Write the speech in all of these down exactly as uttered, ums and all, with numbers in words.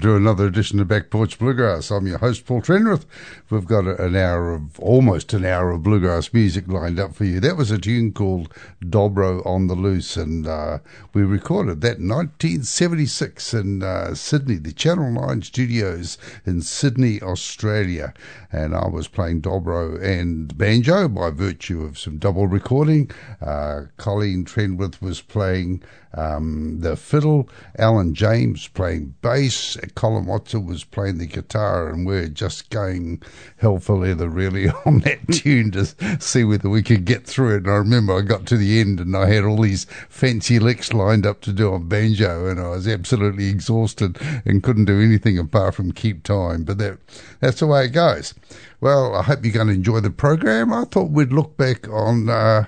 To another edition of Back Porch Bluegrass. I'm your host, Paul Trenwith. We've got an hour of, almost an hour of bluegrass music lined up for you. That was a tune called Dobro on the Loose, and uh, we recorded that in nineteen seventy-six in uh, Sydney, the Channel nine studios in Sydney, Australia. And I was playing Dobro and banjo by virtue of some double recording. Uh, Colleen Trenwith was playing Um, the fiddle, Alan James playing bass, Colin Watson was playing the guitar, and we're just going hell for leather really on that tune to see whether we could get through it. And I remember I got to the end and I had all these fancy licks lined up to do on banjo, and I was absolutely exhausted and couldn't do anything apart from keep time. But that that's the way it goes. Well, I hope you're going to enjoy the program. I thought we'd look back on Uh,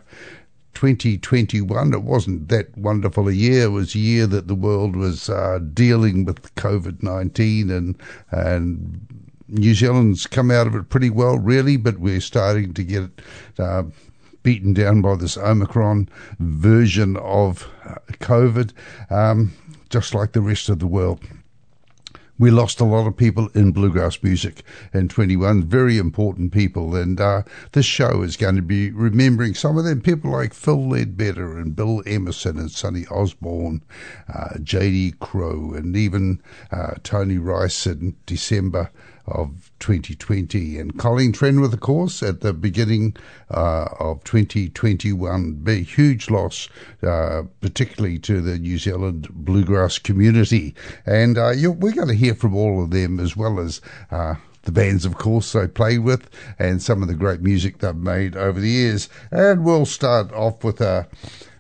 twenty twenty-one. It wasn't that wonderful a year. It was a year that the world was uh, dealing with covid nineteen, and and New Zealand's come out of it pretty well, really, but we're starting to get uh, beaten down by this Omicron version of COVID, um, just like the rest of the world. we lost a lot of people in bluegrass music in twenty-one, very important people. And uh, this show is going to be remembering some of them, people like Phil Ledbetter and Bill Emerson and Sonny Osborne, uh, J D. Crowe, and even uh, Tony Rice in December of twenty twenty, and Colleen Trenwith, of course, at the beginning uh, of twenty twenty-one. A huge loss, uh, particularly to the New Zealand bluegrass community. And uh, you're, we're going to hear from all of them, as well as uh, the bands, of course, they play with, and some of the great music they've made over the years. And we'll start off with a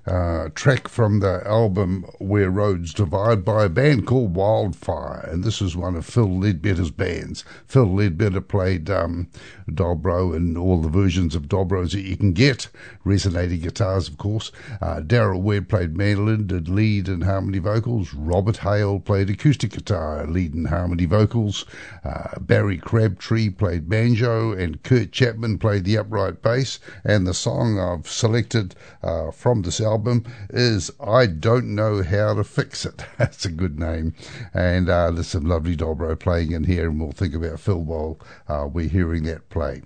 Uh, track from the album Where Roads Divide by a band called Wildfire, and this is one of Phil Ledbetter's bands. Phil Ledbetter played um, Dobro and all the versions of Dobros that you can get, resonating guitars, of course. Uh, Darryl Webb played mandolin, did lead and harmony vocals. Robert Hale played acoustic guitar, lead and harmony vocals. Uh, Barry Crabtree played banjo, and Kurt Chapman played the upright bass. And the song I've selected uh, from this album album is I Don't Know How to Fix It. That's a good name. And uh, there's some lovely Dobro playing in here, and we'll think about Phil while uh, we're hearing that play.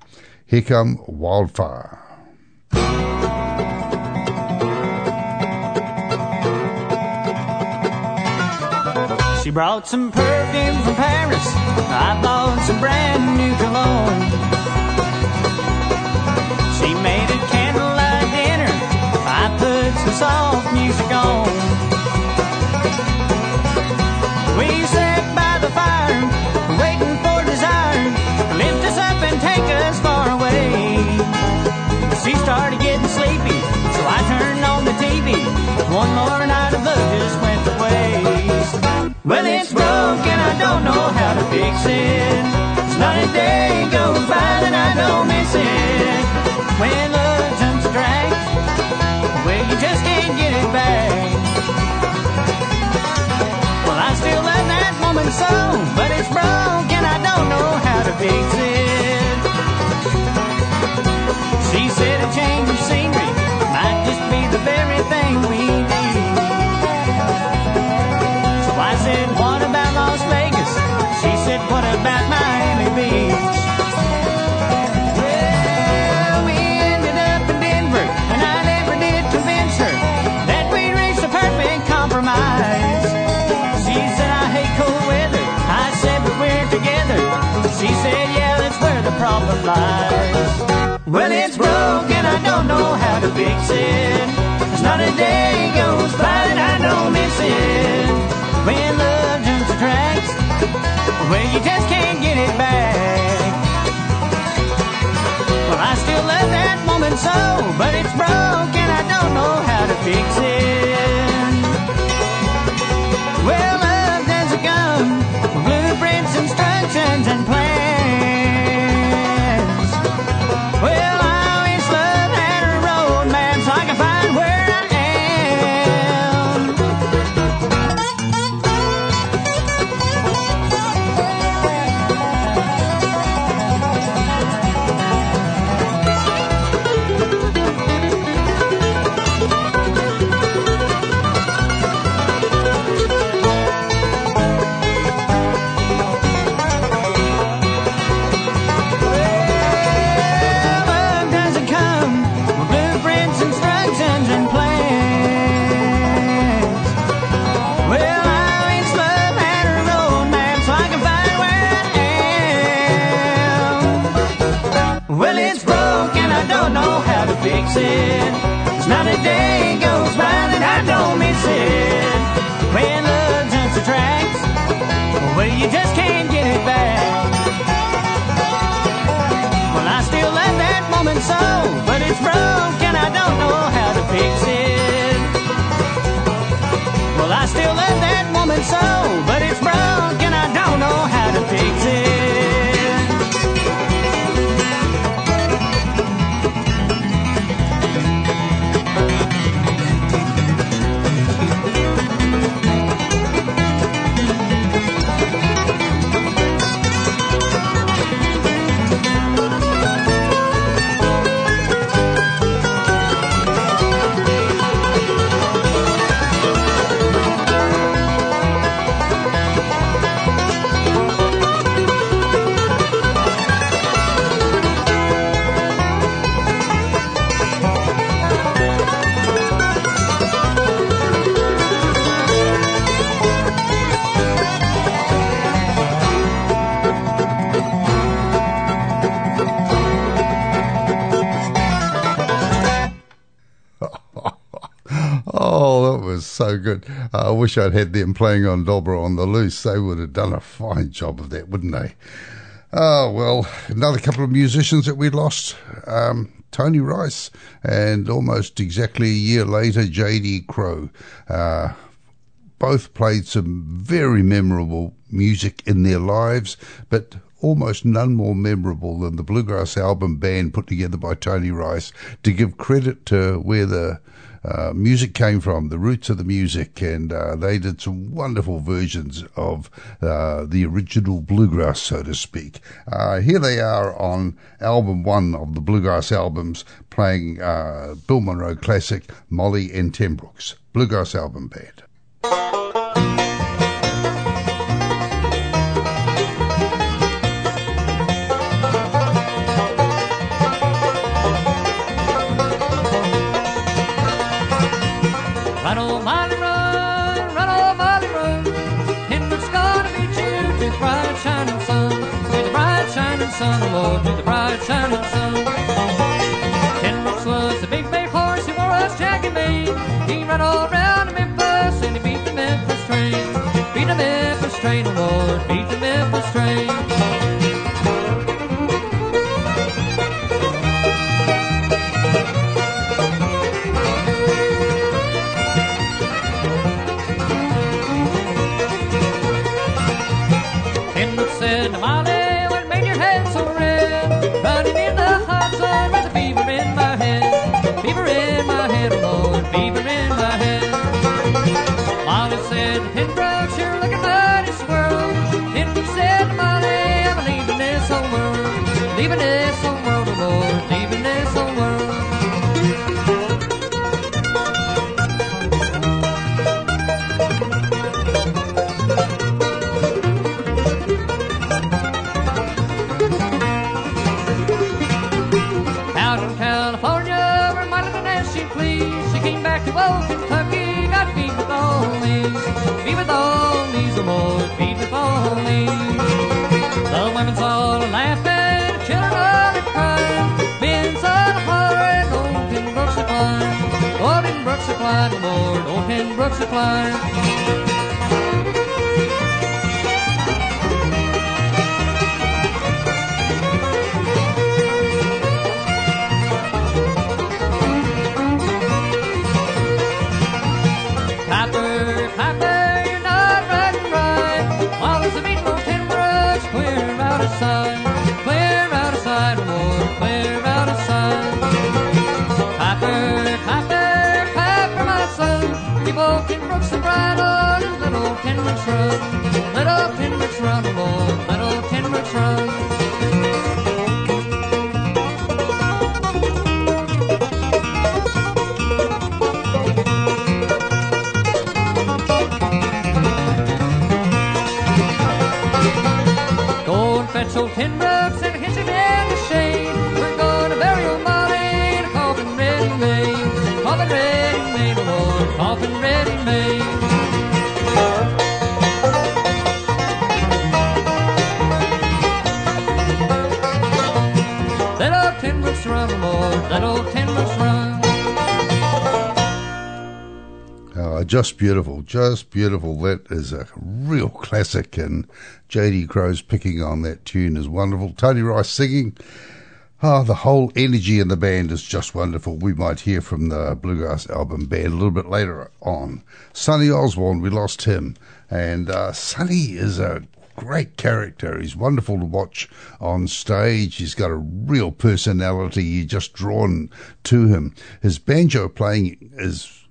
Here come Wildfire. She brought some perfume from Paris. I bought some brand new cologne. She made a candlelight dinner. I put some soft music on. We sat by the fire, waiting for desire to lift us up and take us far away. She started getting sleepy, so I turned on the T V. One more night of love just went to waste. Well, it's broke and I don't know how to fix it. It's not a day goes by that I don't miss it. When love turns to drag, well, you just can't get it back. Well, I still love that woman so, but it's broke and I don't know how to fix it. She said a change of scenery might just be the very thing we need. So I said, what about Las Vegas? She said, what about Miami Beach? She said, yeah, that's where the problem lies. Well, it's broke and I don't know how to fix it. There's not a day goes by that I don't miss it. When love jumps the tracks, well, you just can't get it back. Well, I still love that woman so, but it's broke and I don't know how to fix it. Well, love does a gun, blueprints, instructions, and plans. It's not a day goes by that I don't miss it. When love jumps the tracks, well, you just can't get it back. Well, I still love that woman so, but it's broke and I don't know how to fix it. Well, I still love that woman so, but it's broke and I don't know how to fix it. so good. I wish I'd had them playing on Dobro on the Loose. They would have done a fine job of that, wouldn't they? Oh, well, another couple of musicians that we lost. Um, Tony Rice, and almost exactly a year later, J D. Crowe. Uh, both played some very memorable music in their lives, but almost none more memorable than the Bluegrass Album Band put together by Tony Rice to give credit to where the uh, music came from, the roots of the music, and uh, they did some wonderful versions of uh, the original bluegrass, so to speak. Uh, here they are on album one of the Bluegrass albums, playing uh, Bill Monroe classic, Molly and Tim Brooks, Bluegrass Album Band. Son, oh, to the bright shining sun. Tim Brooks was a big bay horse, he wore a shaggy mane. He ran all round Memphis and he beat the Memphis train. Beat the Memphis train, oh Lord, beat the Memphis train. Lord, old Tim Brooks applied. Piper, Piper, you're not riding right. Wallace a meat, old Tim Brooks, clear out of sight. Clear out of sight, Lord, clear out of sight. Piper, Piper. Old Tim Brooks and ride on and let old Tim Brooks run. Let old Tim Brooks run, oh Lord, let old Tim Brooks run. Go and fetch old Tim Brooks and hitch him in the shade. We're gonna bury old Molly in a coffin ready-made. Coffin ready-made, oh Lord, coffin ready-made. Oh, just beautiful, just beautiful. That is a real classic, and J D. Crowe's picking on that tune is wonderful. Tony Rice singing. Ah, oh, the whole energy in the band is just wonderful. We might hear from the Bluegrass Album Band a little bit later on. Sonny Osborne, we lost him. And uh, Sonny is a great character. He's wonderful to watch on stage. He's got a real personality. You're just drawn to him. His banjo playing is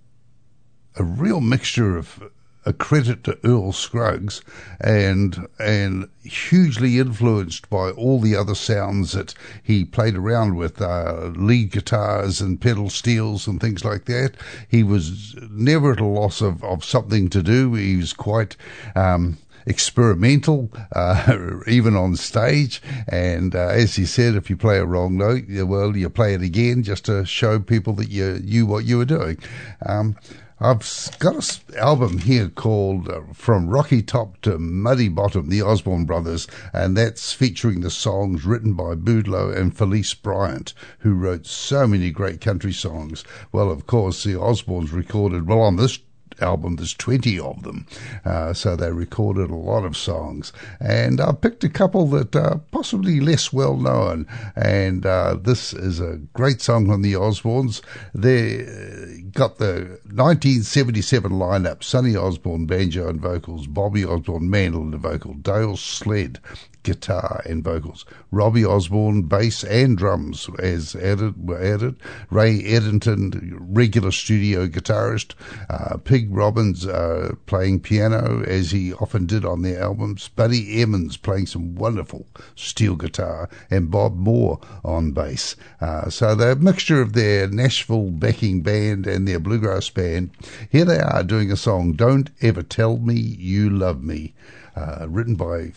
a real mixture of a credit to Earl Scruggs and and hugely influenced by all the other sounds that he played around with, uh, lead guitars and pedal steels and things like that. He was never at a loss of, of something to do. He was quite um, experimental, uh, even on stage. And uh, as he said, if you play a wrong note, well, you play it again just to show people that you knew what you were doing. Um I've got an album here called uh, From Rocky Top to Muddy Bottom, the Osborne Brothers, and that's featuring the songs written by Boudleaux and Felice Bryant, who wrote so many great country songs. Well, of course, the Osbornes recorded, well, on this album, there's twenty of them. Uh, so they recorded a lot of songs. And I picked a couple that are possibly less well known. And uh, this is a great song from the Osbournes. They got the nineteen seventy-seven lineup: Sonny Osborne, banjo and vocals; Bobby Osborne, mandolin and vocal; Dale Sledd, guitar and vocals; Robbie Osborne, bass and drums as added were added; Ray Eddington, regular studio guitarist; uh, Pig Robbins uh, playing piano, as he often did on their albums; Buddy Emmons playing some wonderful steel guitar; and Bob Moore on bass. Uh, so they're a mixture of their Nashville backing band and their bluegrass band. Here they are doing a song, "Don't Ever Tell Me You Love Me," uh, written by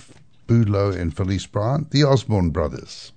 Boudleaux and Felice Bryant, the Osborne Brothers.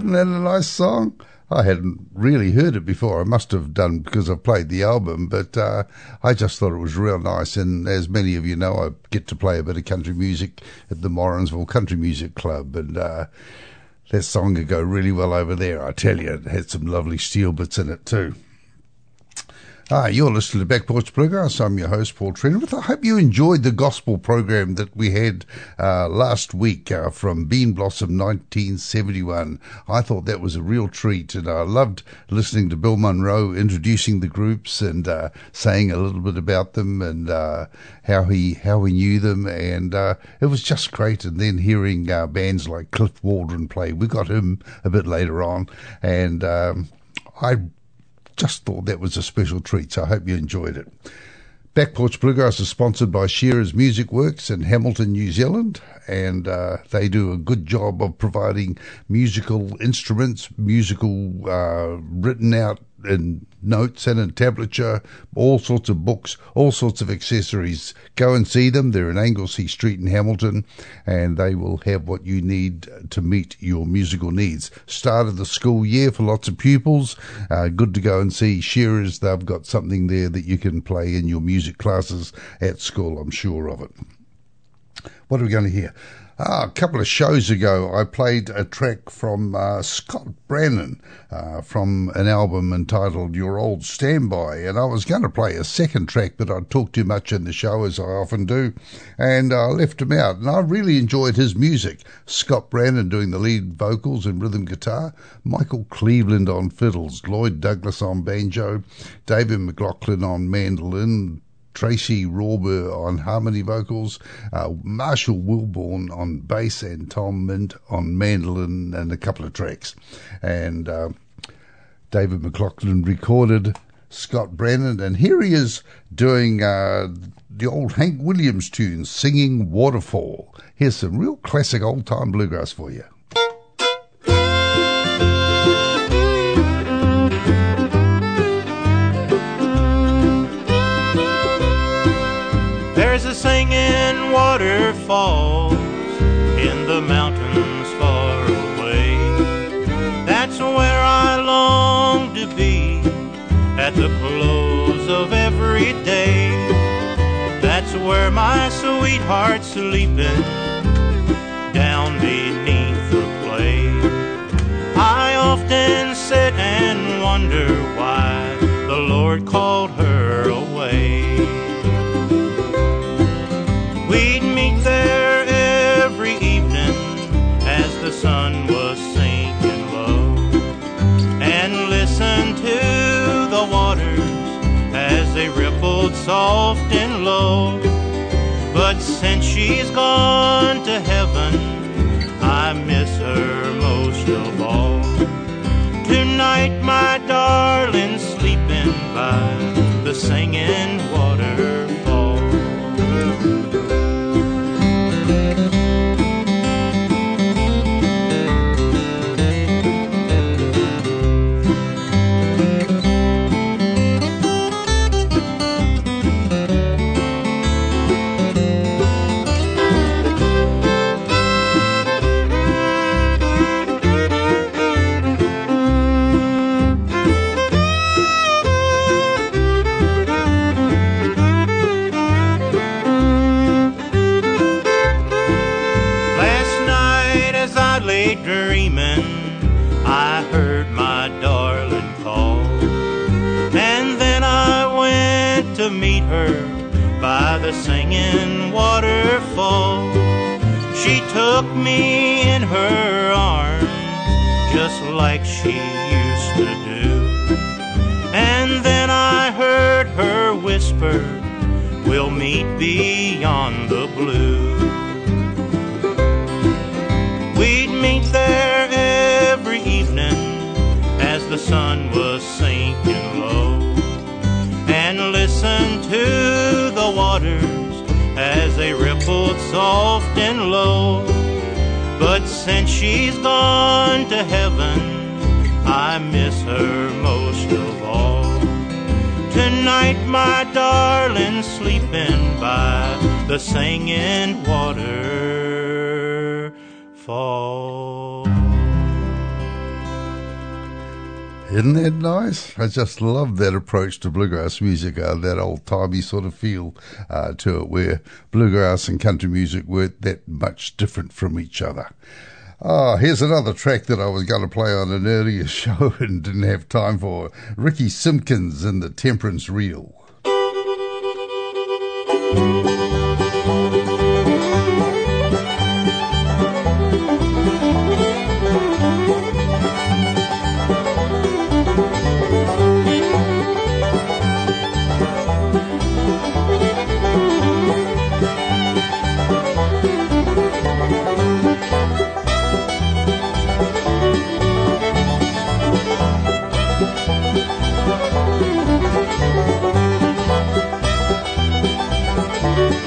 Isn't that a nice song? I hadn't really heard it before. I must have done because I've played the album, but uh, I just thought it was real nice. And as many of you know, I get to play a bit of country music at the Morrinsville Country Music Club, and uh, that song could go really well over there, I tell you. It had some lovely steel bits in it too. Ah, you're listening to Back Porch Bluegrass. I'm your host, Paul Trenwith. I hope you enjoyed the gospel program that we had uh, last week uh, from Bean Blossom nineteen seventy-one. I thought that was a real treat, and I loved listening to Bill Monroe introducing the groups and uh, saying a little bit about them and uh, how he how he knew them, and uh, it was just great. And then hearing uh, bands like Cliff Waldron play. We got him a bit later on, and um, I just thought that was a special treat, so I hope you enjoyed it. Back Porch Bluegrass is sponsored by Shearer's Music Works in Hamilton, New Zealand, and uh, they do a good job of providing musical instruments, musical uh, written out in notes and in tablature, all sorts of books, all sorts of accessories. Go and see them. They're in Anglesey Street in Hamilton, and they will have what you need to meet your musical needs. Start of the school year for lots of pupils. Uh, good to go and see Shearer's. They've got something there that you can play in your music classes at school, I'm sure of it. What are we going to hear? Ah, a couple of shows ago, I played a track from uh, Scott Brannan uh, from an album entitled Your Old Standby, and I was going to play a second track, but I talked too much in the show, as I often do, and I uh, left him out. And I really enjoyed his music. Scott Brannan doing the lead vocals and rhythm guitar, Michael Cleveland on fiddles, Lloyd Douglas on banjo, David McLaughlin on mandolin, Tracy Rauber on harmony vocals, uh, Marshall Wilborn on bass, and Tom Mint on mandolin and a couple of tracks. And uh, David McLaughlin recorded Scott Brannan, and here he is doing uh, the old Hank Williams tune, singing Waterfall. Here's some real classic old-time bluegrass for you. There's a singing waterfall in the mountains far away. That's where I long to be at the close of every day. That's where my sweetheart's sleeping down beneath the clay. I often sit and wonder why the Lord called her away. We'd meet there every evening as the sun was sinking low, and listen to the waters as they rippled soft and low. But since she's gone to heaven, I miss her most of all. Tonight my darling's sleeping by the singing waterfall. Her by the singing waterfall. She took me in her arms just like she used to do. And then I heard her whisper, "We'll meet beyond the blue." We'd meet there every evening as the sun was sinking low, and listen to the waters as they rippled soft and low. But since she's gone to heaven, I miss her most of all. Tonight my darling's sleeping by the singing waterfall. Isn't that nice? I just love that approach to bluegrass music, uh, that old-timey sort of feel uh, to it, where bluegrass and country music weren't that much different from each other. Oh, here's another track that I was going to play on an earlier show and didn't have time for. Ricky Simpkins in the Temperance Reel. Thank you.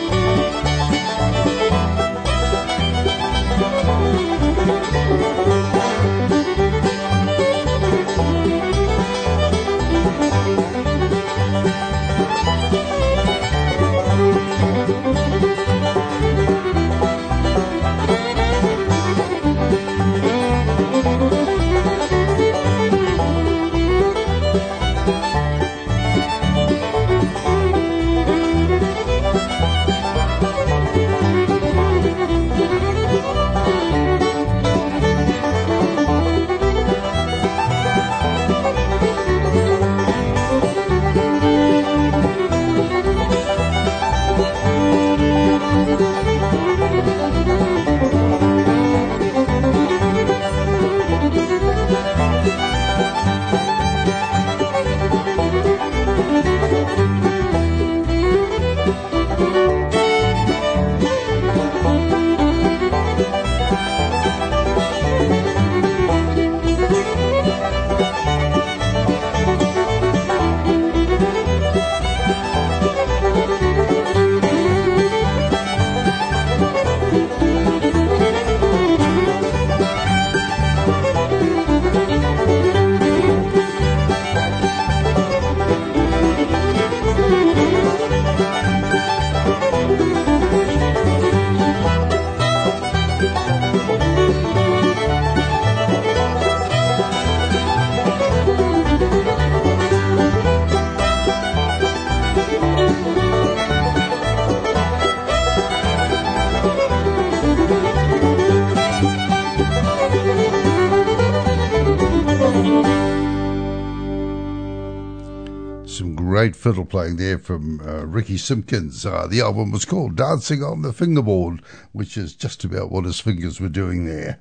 Some great fiddle playing there from uh, Ricky Simpkins. Uh, the album was called Dancing on the Fingerboard, which is just about what his fingers were doing there.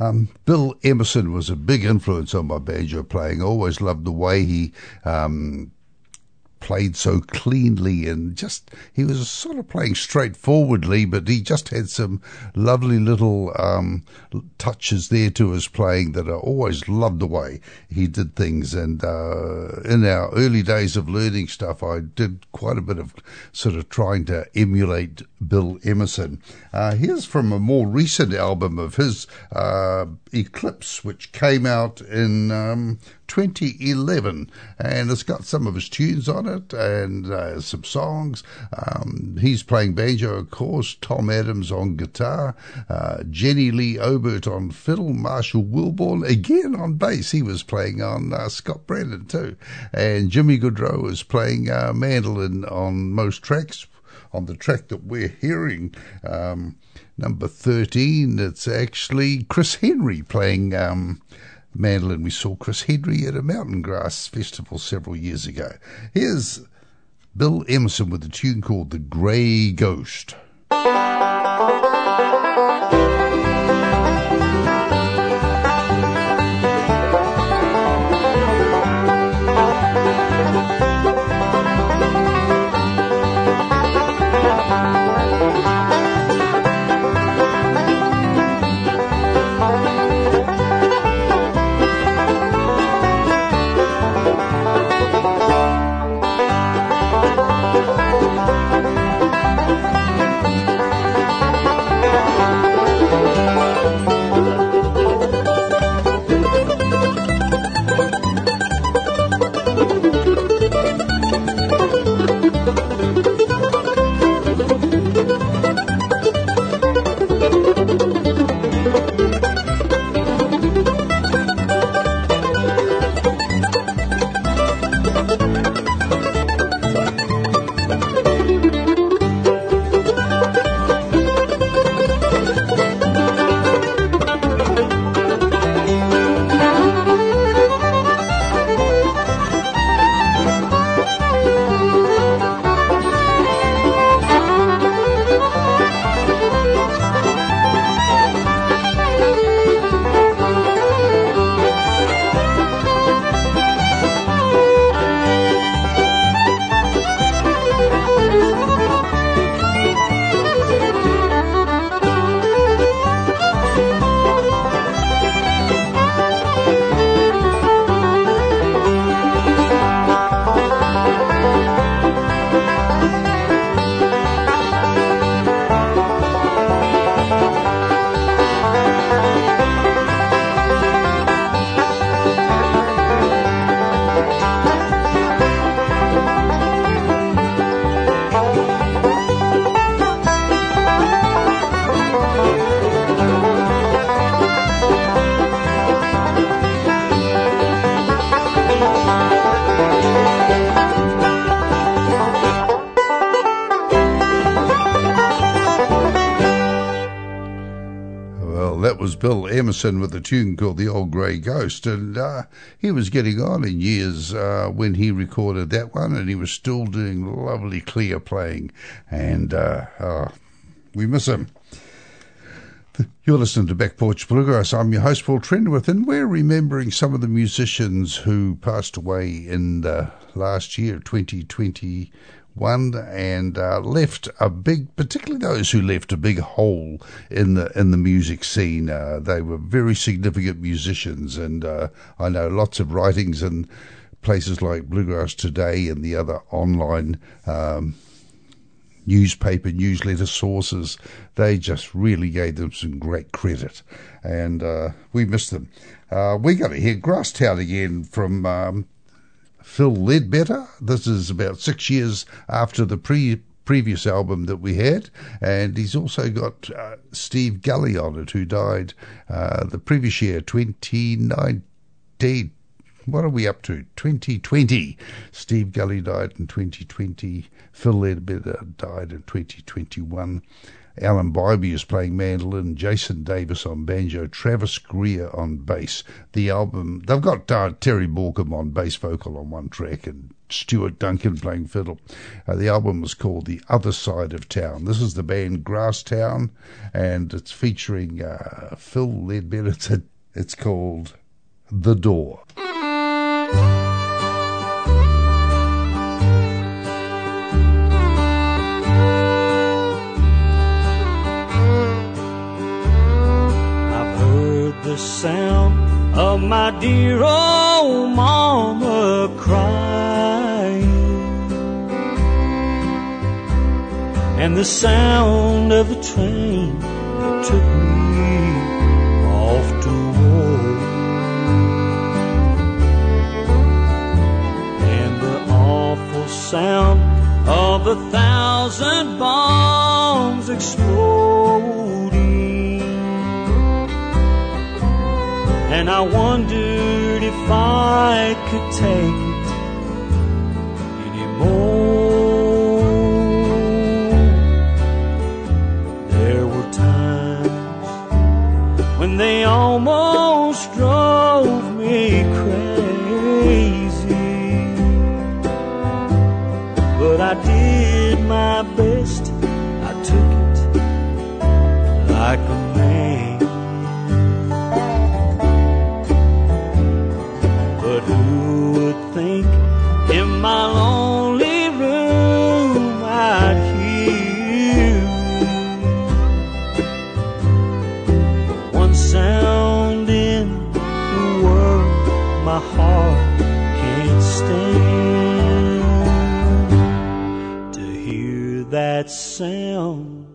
Um, Bill Emerson was a big influence on my banjo playing. I always loved the way he um, played so cleanly, and just he was sort of playing straightforwardly, but he just had some lovely little um, touches there to his playing that I always loved the way he did things. And uh, in our early days of learning stuff, I did quite a bit of sort of trying to emulate Bill Emerson. Uh, here's from a more recent album of his, uh, Eclipse, which came out in um, twenty eleven, and it's got some of his tunes on it and uh, some songs. Um, he's playing banjo, of course, Tom Adams on guitar, uh, Jenny Lee Obert on fiddle, Marshall Wilborn again on bass. He was playing on uh, Scott Brannan too, and Jimmy Goodrow was playing uh, mandolin on most tracks. On the track that we're hearing, um, number thirteen, it's actually Chris Henry playing um, mandolin. We saw Chris Henry at a Mountain Grass Festival several years ago. Here's Bill Emerson with a tune called The Grey Ghost. Bill Emerson with a tune called The Old Grey Ghost, and uh, he was getting on in years uh, when he recorded that one, and he was still doing lovely clear playing, and uh, oh, we miss him. You're listening to Back Porch Bluegrass. I'm your host, Paul Trenwith, and we're remembering some of the musicians who passed away in the last year, twenty twenty. One and uh, left a big, particularly those who left a big hole in the in the music scene. Uh, they were very significant musicians, and uh, I know lots of writings in places like Bluegrass Today and the other online um, newspaper newsletter sources. They just really gave them some great credit, and uh, we missed them. Uh, we got to hear Grasstown again from. Um, Phil Ledbetter. This is about six years after the pre- previous album that we had, and he's also got uh, Steve Galley on it, who died uh, the previous year, twenty nineteen. What are we up to? twenty twenty. Steve Galley died in twenty twenty. Phil Ledbetter died in twenty twenty-one. Alan Bybee is playing mandolin, Jason Davis on banjo, Travis Greer on bass. The album, they've got uh, Terry Borkum on bass vocal on one track and Stuart Duncan playing fiddle. Uh, the album was called The Other Side of Town. This is the band Grasstown, and it's featuring uh, Phil Ledbetter. It's called The Door. The sound of my dear old mama crying, and the sound of the train that took me off to war, and the awful sound of a thousand bombs exploding. And I wondered if I could take it anymore. There were times when they almost drove me crazy, but I did my best. I took it like a man. Think in my lonely room I'd hear one sound in the world my heart can't stand. To hear that sound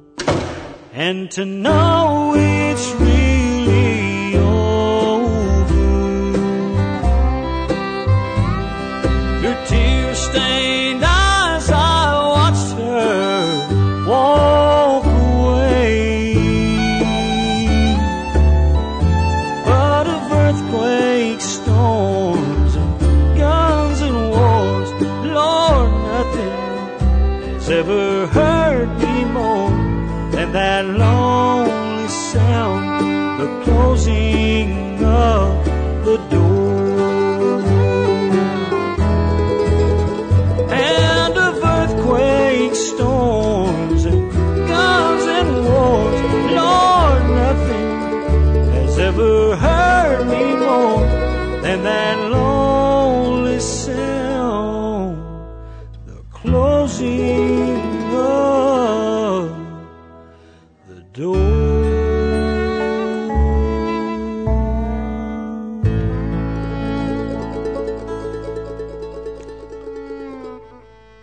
and to know it's really yours. Stained eyes, I watched her walk away, but of earthquakes, storms, and guns and wars, Lord, nothing has ever hurt me more than that lonely sound, the closing of the door. Storms and guns and wars, Lord, nothing has ever hurt me more than that lonely sound, the closing of the door.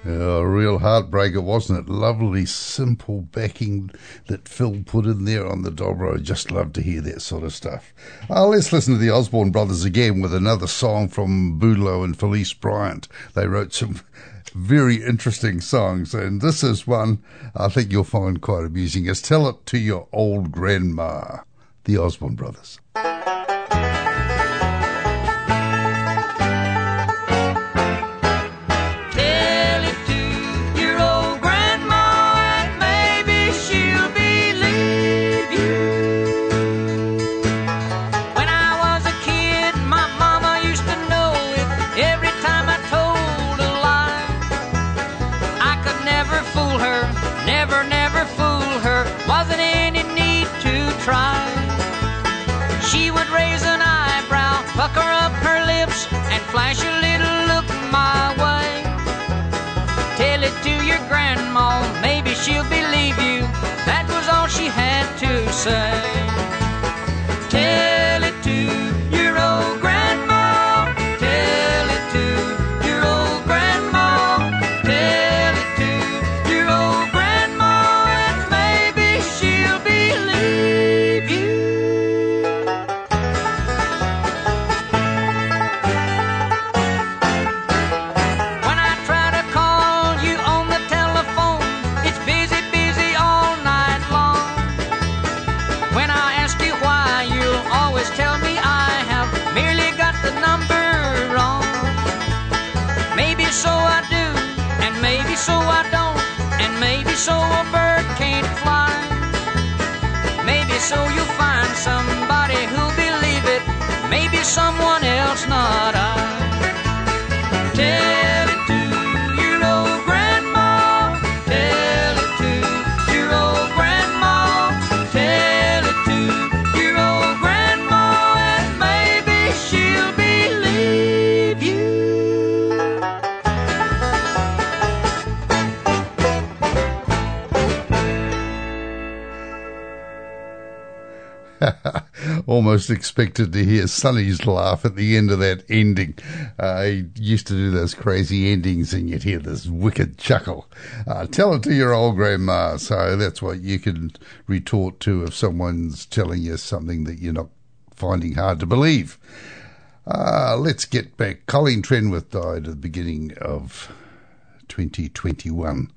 A real heartbreaker, wasn't it? Lovely, simple backing that Phil put in there on the dobro. Just love to hear that sort of stuff. Uh, let's listen to the Osborne Brothers again with another song from Boudleaux and Felice Bryant. They wrote some very interesting songs, and this is one I think you'll find quite amusing. It's Tell It to Your Old Grandma, the Osborne Brothers. Pucker up her lips and flash a little look my way. Tell it to your grandma, maybe she'll believe you. That was all she had to say. Tell it to your old grandma. Tell it to your old grandma. Tell it to your old grandma, and maybe she'll believe you. someone else, not I. Tell it to your old grandma. Tell it to your old grandma. Tell it to your old grandma, and maybe she'll believe you. Almost expected to hear Sonny's laugh at the end of that ending. Uh, he used to do those crazy endings and you'd hear this wicked chuckle. Uh, tell it to your old grandma. So that's what you can retort to if someone's telling you something that you're not finding hard to believe. Uh, let's get back. Colleen Trenwith died at the beginning of twenty twenty-one.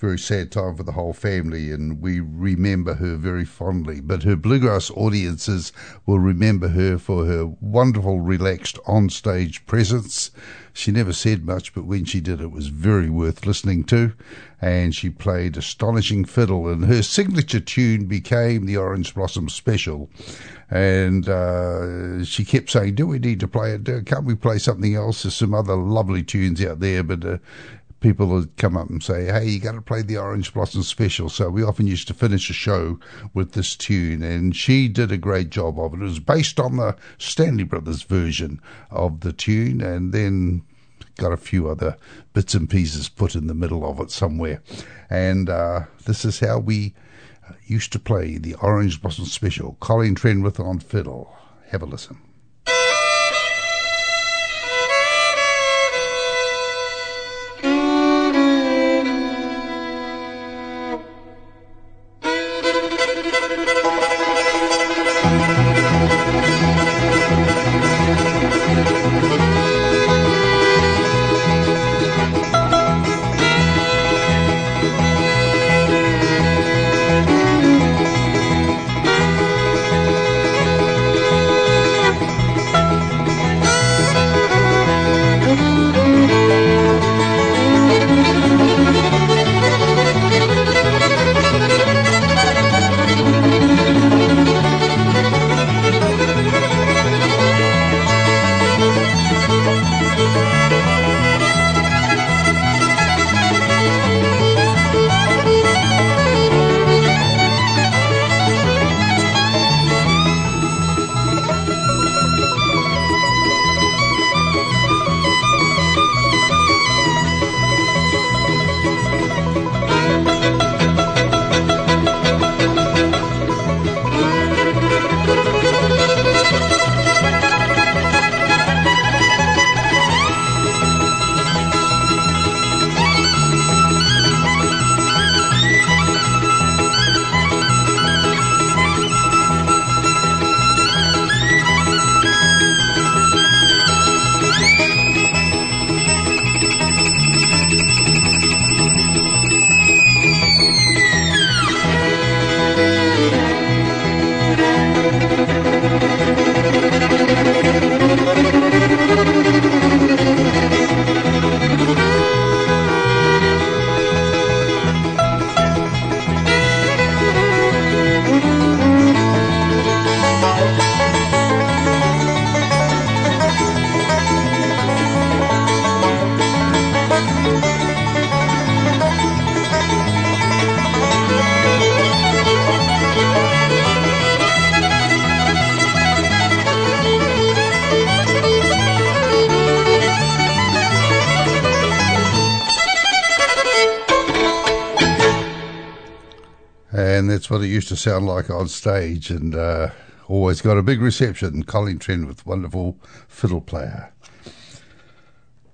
Very sad time for the whole family, and we remember her very fondly. But her bluegrass audiences will remember her for her wonderful, relaxed onstage presence. She never said much, but when she did, it was very worth listening to. And she played astonishing fiddle, and her signature tune became the Orange Blossom Special. And uh, she kept saying, do we need to play it? Can't we play something else? There's some other lovely tunes out there, but... Uh, people would come up and say, hey, you got to play the Orange Blossom Special. So we often used to finish a show with this tune, and she did a great job of it. It was based on the Stanley Brothers version of the tune, and then got a few other bits and pieces put in the middle of it somewhere. And uh, this is how we used to play the Orange Blossom Special. Colleen Trenwith on fiddle. Have a listen. What it used to sound like on stage, and uh, always got a big reception. Colleen Trenwith, wonderful fiddle player.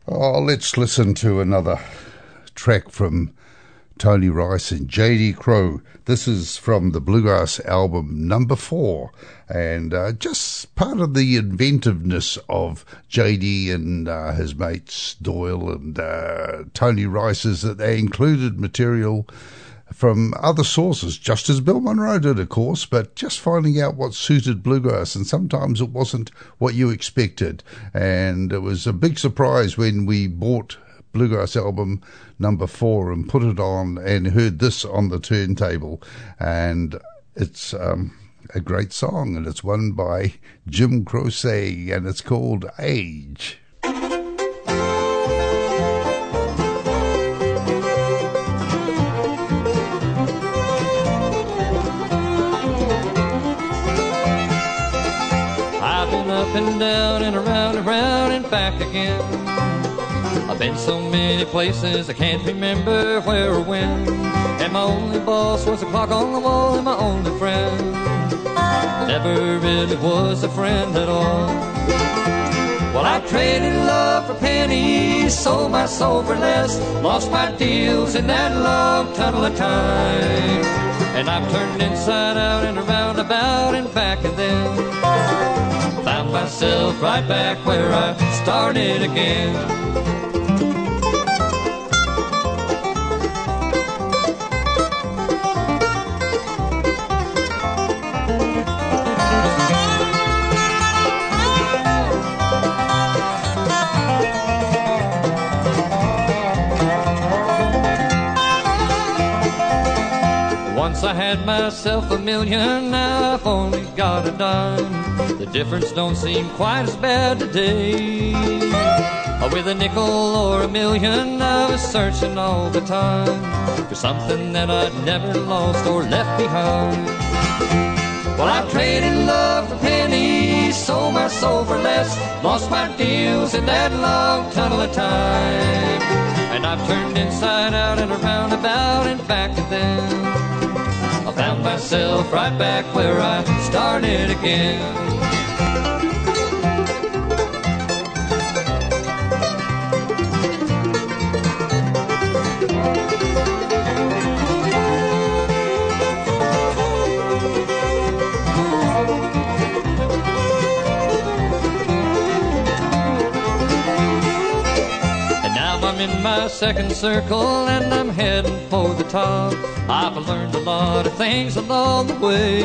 Oh, let's listen to another track from Tony Rice and J D. Crowe. This is from the Bluegrass album number four, and uh, just part of the inventiveness of J D and uh, his mates Doyle and uh, Tony Rice is that they included material from other sources, just as Bill Monroe did, of course, but just finding out what suited bluegrass, and sometimes it wasn't what you expected. And it was a big surprise when we bought Bluegrass album number four and put it on and heard this on the turntable, and it's um, a great song, and it's one by Jim Croce, and it's called Age. I've been up and down and around and around and back again. I've been so many places I can't remember where or when. And my only boss was a clock on the wall and my only friend never really was a friend at all. Well, I traded love for pennies, sold my soul for less, lost my deals in that long tunnel of time. And I've turned inside out and around about and back, and then found myself right back where I started again. I had myself a million, now I've only got a dime. The difference don't seem quite as bad today. With a nickel or a million, I was searching all the time for something that I'd never lost or left behind. Well, I traded love for pennies, sold my soul for less, lost my deals in that long tunnel of time. And I've turned inside out and around about and back to them. I found myself right back where I started again. And now I'm in my second circle and I'm heading for the top. I've learned a lot of things along the way.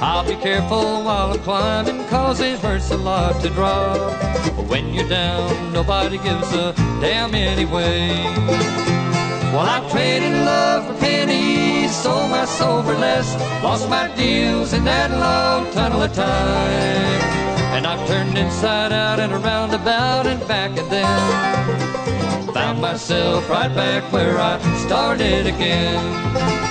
I'll be careful while I'm climbing, cause it hurts a lot to drop. But when you're down, nobody gives a damn anyway. Well, I've traded love for pennies, sold my soul for less, lost my deals in that long tunnel of time. And I've turned inside out and around about and back at them. Found myself right back where I started again.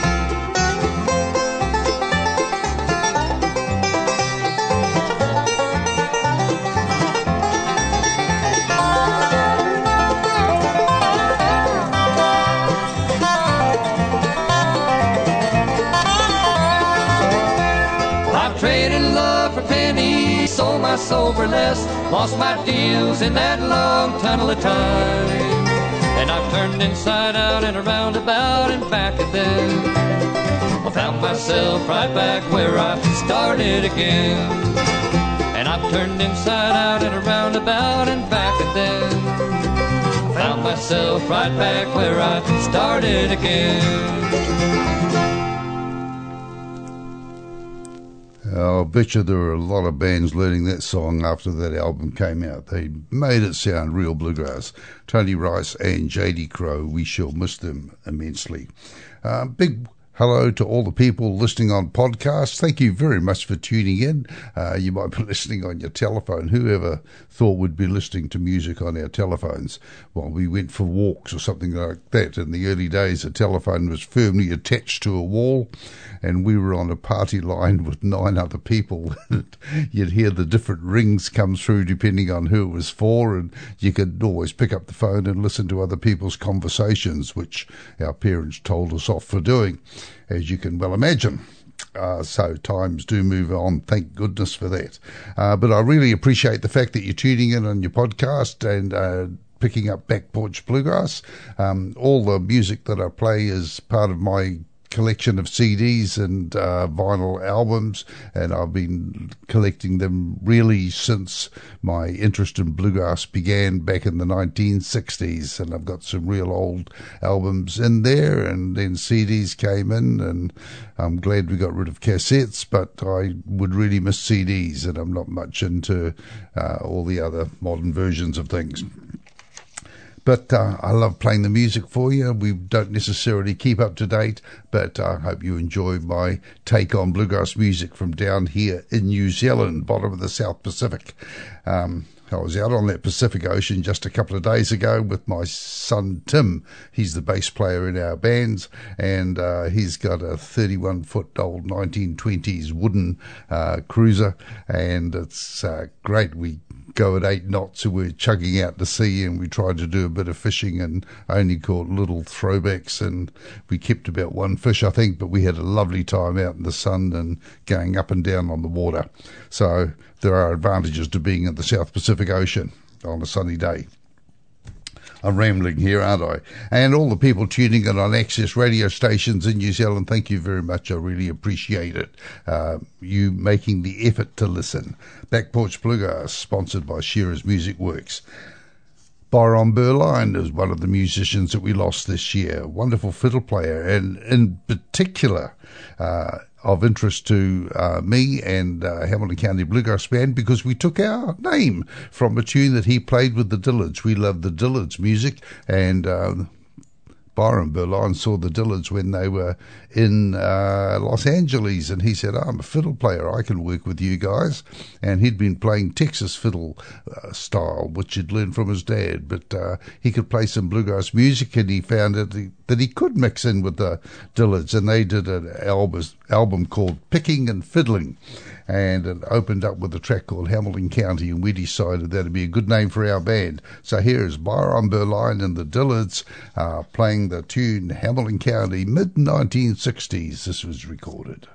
I've traded love for pennies, sold my soul for less, lost my deals in that long tunnel of time. And I've turned inside out and around about and back at them. I found myself right back where I started again. And I've turned inside out and around about and back at them. I found myself right back where I started again. I'll bet you there were a lot of bands learning that song after that album came out. They made it sound real bluegrass. Tony Rice and J D. Crowe, we shall miss them immensely. Uh, big hello to all the people listening on podcasts. Thank you very much for tuning in. Uh, you might be listening on your telephone. Whoever thought we'd be listening to music on our telephones while we went for walks or something like that. In the early days, a telephone was firmly attached to a wall, and we were on a party line with nine other people. You'd hear the different rings come through depending on who it was for, and you could always pick up the phone and listen to other people's conversations, which our parents told us off for doing, as you can well imagine. Uh, so times do move on, thank goodness for that. Uh, but I really appreciate the fact that you're tuning in on your podcast and uh, picking up Back Porch Bluegrass. Um, all the music that I play is part of my collection of C Ds and uh, vinyl albums, and I've been collecting them really since my interest in bluegrass began back in the nineteen sixties, and I've got some real old albums in there, and then C Ds came in, and I'm glad we got rid of cassettes, but I would really miss C Ds, and I'm not much into uh, all the other modern versions of things. But uh, I love playing the music for you. We don't necessarily keep up to date, but I uh, hope you enjoy my take on bluegrass music from down here in New Zealand, bottom of the South Pacific. Um, I was out on that Pacific Ocean just a couple of days ago with my son Tim. He's the bass player in our bands, and uh, he's got a thirty-one foot old nineteen twenties wooden uh, cruiser, and it's uh, great. We go at eight knots, so we're chugging out to sea, and we tried to do a bit of fishing and only caught little throwbacks, and we kept about one fish, I think, but we had a lovely time out in the sun and going up and down on the water. So there are advantages to being in the South Pacific Ocean on a sunny day. I'm rambling here, aren't I? And all the people tuning in on access radio stations in New Zealand, thank you very much. I really appreciate it. Uh, you making the effort to listen. Back Porch Bluegrass, sponsored by Shearer's Music Works. Byron Berline is one of the musicians that we lost this year. Wonderful fiddle player, and in particular uh, of interest to uh, me and uh, Hamilton County Bluegrass Band, because we took our name from a tune that he played with the Dillards. We love the Dillards music, and um, Byron Berline saw the Dillards when they were in uh, Los Angeles, and he said, oh, I'm a fiddle player, I can work with you guys. And he'd been playing Texas fiddle uh, style, which he'd learned from his dad, but uh, he could play some bluegrass music, and he found that he, that he could mix in with the Dillards, and they did an album, album called Picking and Fiddling, and it opened up with a track called Hamilton County, and we decided that would be a good name for our band. So here is Byron Berline and the Dillards uh, playing the tune Hamilton County, mid nineteen sixties. This was recorded.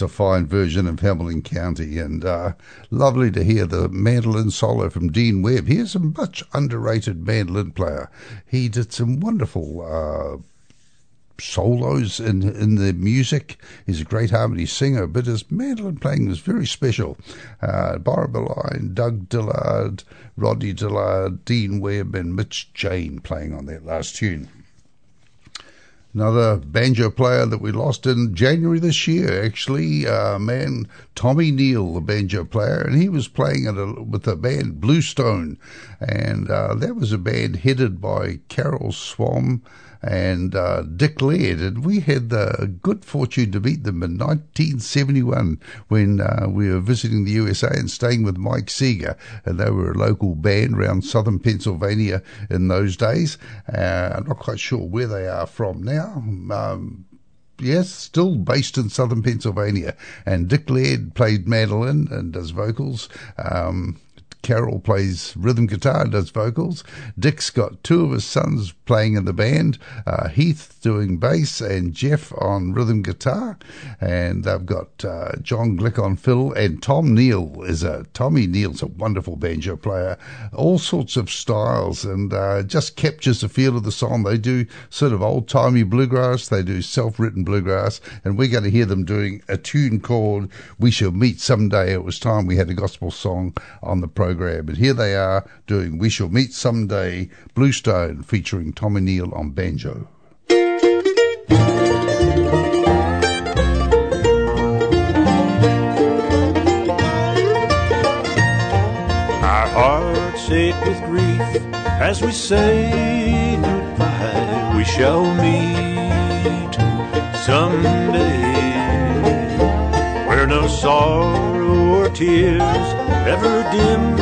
A fine version of Hamilton County, and uh, lovely to hear the mandolin solo from Dean Webb. He is a much underrated mandolin player. He did some wonderful uh, solos in in the music. He's a great harmony singer, but his mandolin playing was very special. Uh, Byron Berline, Doug Dillard, Rodney Dillard, Dean Webb, and Mitch Jane playing on that last tune. Another banjo player that we lost in January this year, actually, a uh, man, Tommy Neal, the banjo player, and he was playing at a, with the band Bluestone, and uh, that was a band headed by Carol Swam, and uh, Dick Laird, and we had the good fortune to meet them in nineteen seventy-one when uh, we were visiting the U S A and staying with Mike Seeger, and they were a local band around southern Pennsylvania in those days. Uh, I'm not quite sure where they are from now. Um, Yes, still based in southern Pennsylvania. And Dick Laird played mandolin and does vocals. Um, Carol plays rhythm guitar and does vocals. Dick's got two of his sons playing in the band, uh, Heath doing bass and Jeff on rhythm guitar. And they've got uh, John Glick on fiddle, and Tom Neal is a Tommy Neal's a wonderful banjo player, all sorts of styles, and uh, just captures the feel of the song. They do sort of old-timey bluegrass, they do self-written bluegrass, and we're going to hear them doing a tune called We Shall Meet Someday. It was time we had a gospel song on the program. But here they are doing We Shall Meet Someday, Bluestone, featuring Tommy Neal on banjo. Our hearts ache with grief as we say goodbye. We shall meet someday, where no sorrow or tears ever dim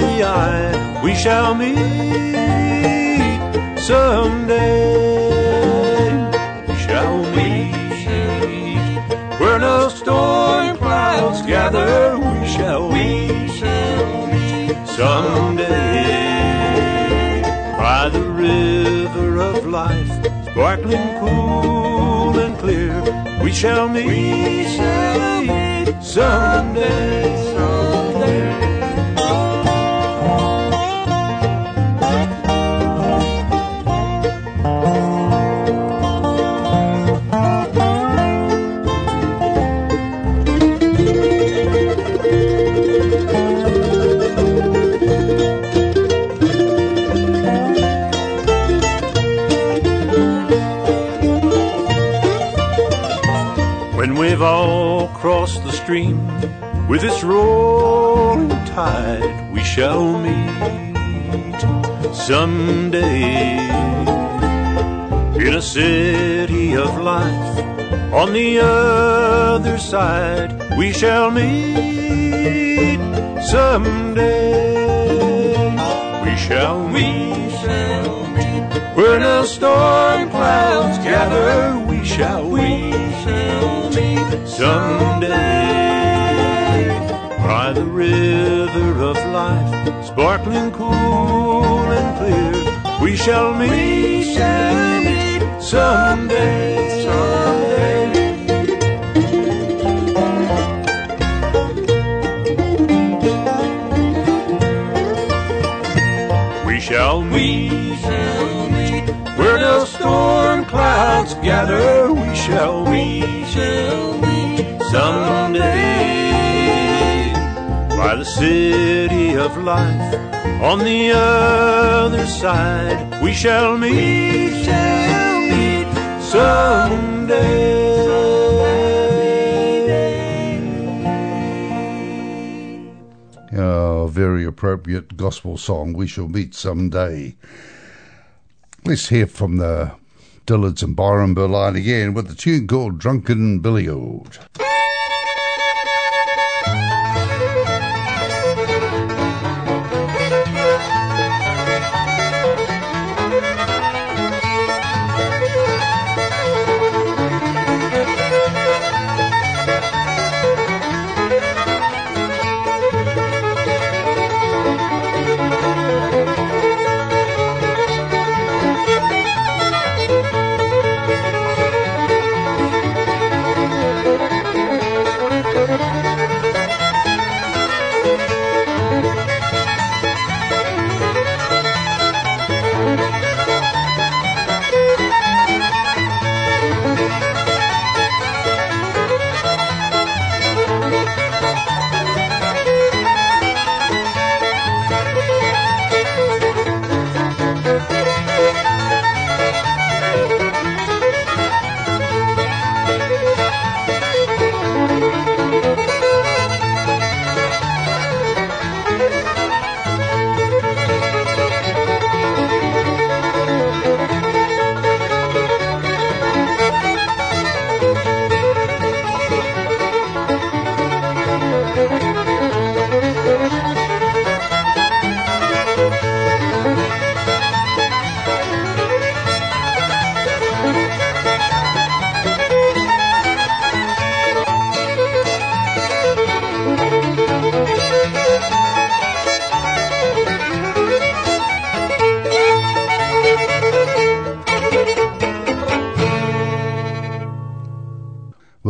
the eye. We shall meet someday. We shall meet where no storm clouds gather. We shall meet someday by the river of life, sparkling cool and clear. We shall meet someday. When we've all crossed the stream with its rolling tide, we shall meet someday in a city of life. On the other side, we shall meet someday. We shall meet where no storm clouds gather. We shall meet someday by the river of life, sparkling cool and clear. We shall meet, we shall meet someday, someday. We shall meet, we shall meet where no storm clouds gather. We shall meet, we shall meet someday by the city of life. On the other side, we shall meet, we shall meet someday. Oh, very appropriate gospel song, We Shall Meet Someday. Let's hear from the Dillards and Byron Berline again with the tune called Drunken Billy-Old.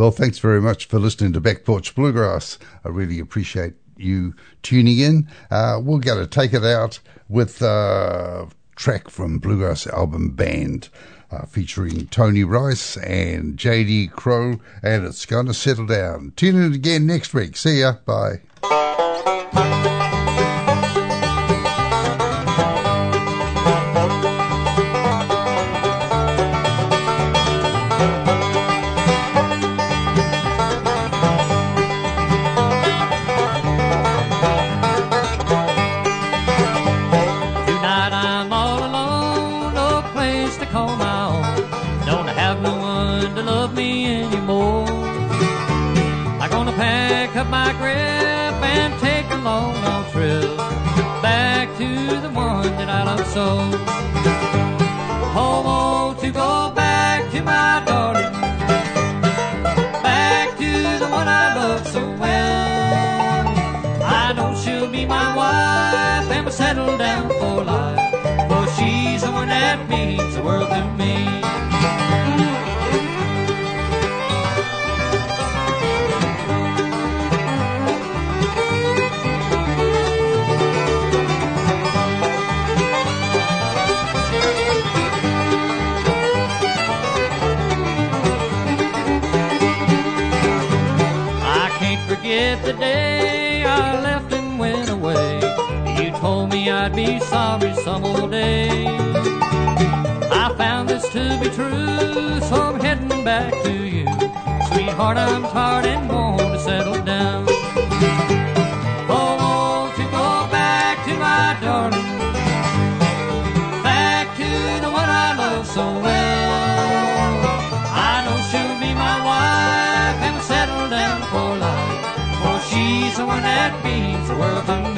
Well, thanks very much for listening to Back Porch Bluegrass. I really appreciate you tuning in. Uh, we're going to take it out with a track from Bluegrass Album Band uh, featuring Tony Rice and J D. Crowe, and it's going to settle down. Tune in again next week. See ya. Bye. So home to go back to my daughter, back to the one I love so well. I know she'll be my wife and we'll settle down for life, for she's the one that means the world to me. Forget the day I left and went away. You told me I'd be sorry some old day. I found this to be true, so I'm heading back to you. Sweetheart, I'm tired and want to settle down. Oh, won't you go back to my darling, back to the one I love so well. I know she'll be my wife and we'll settle down for life. She's the one that means the world to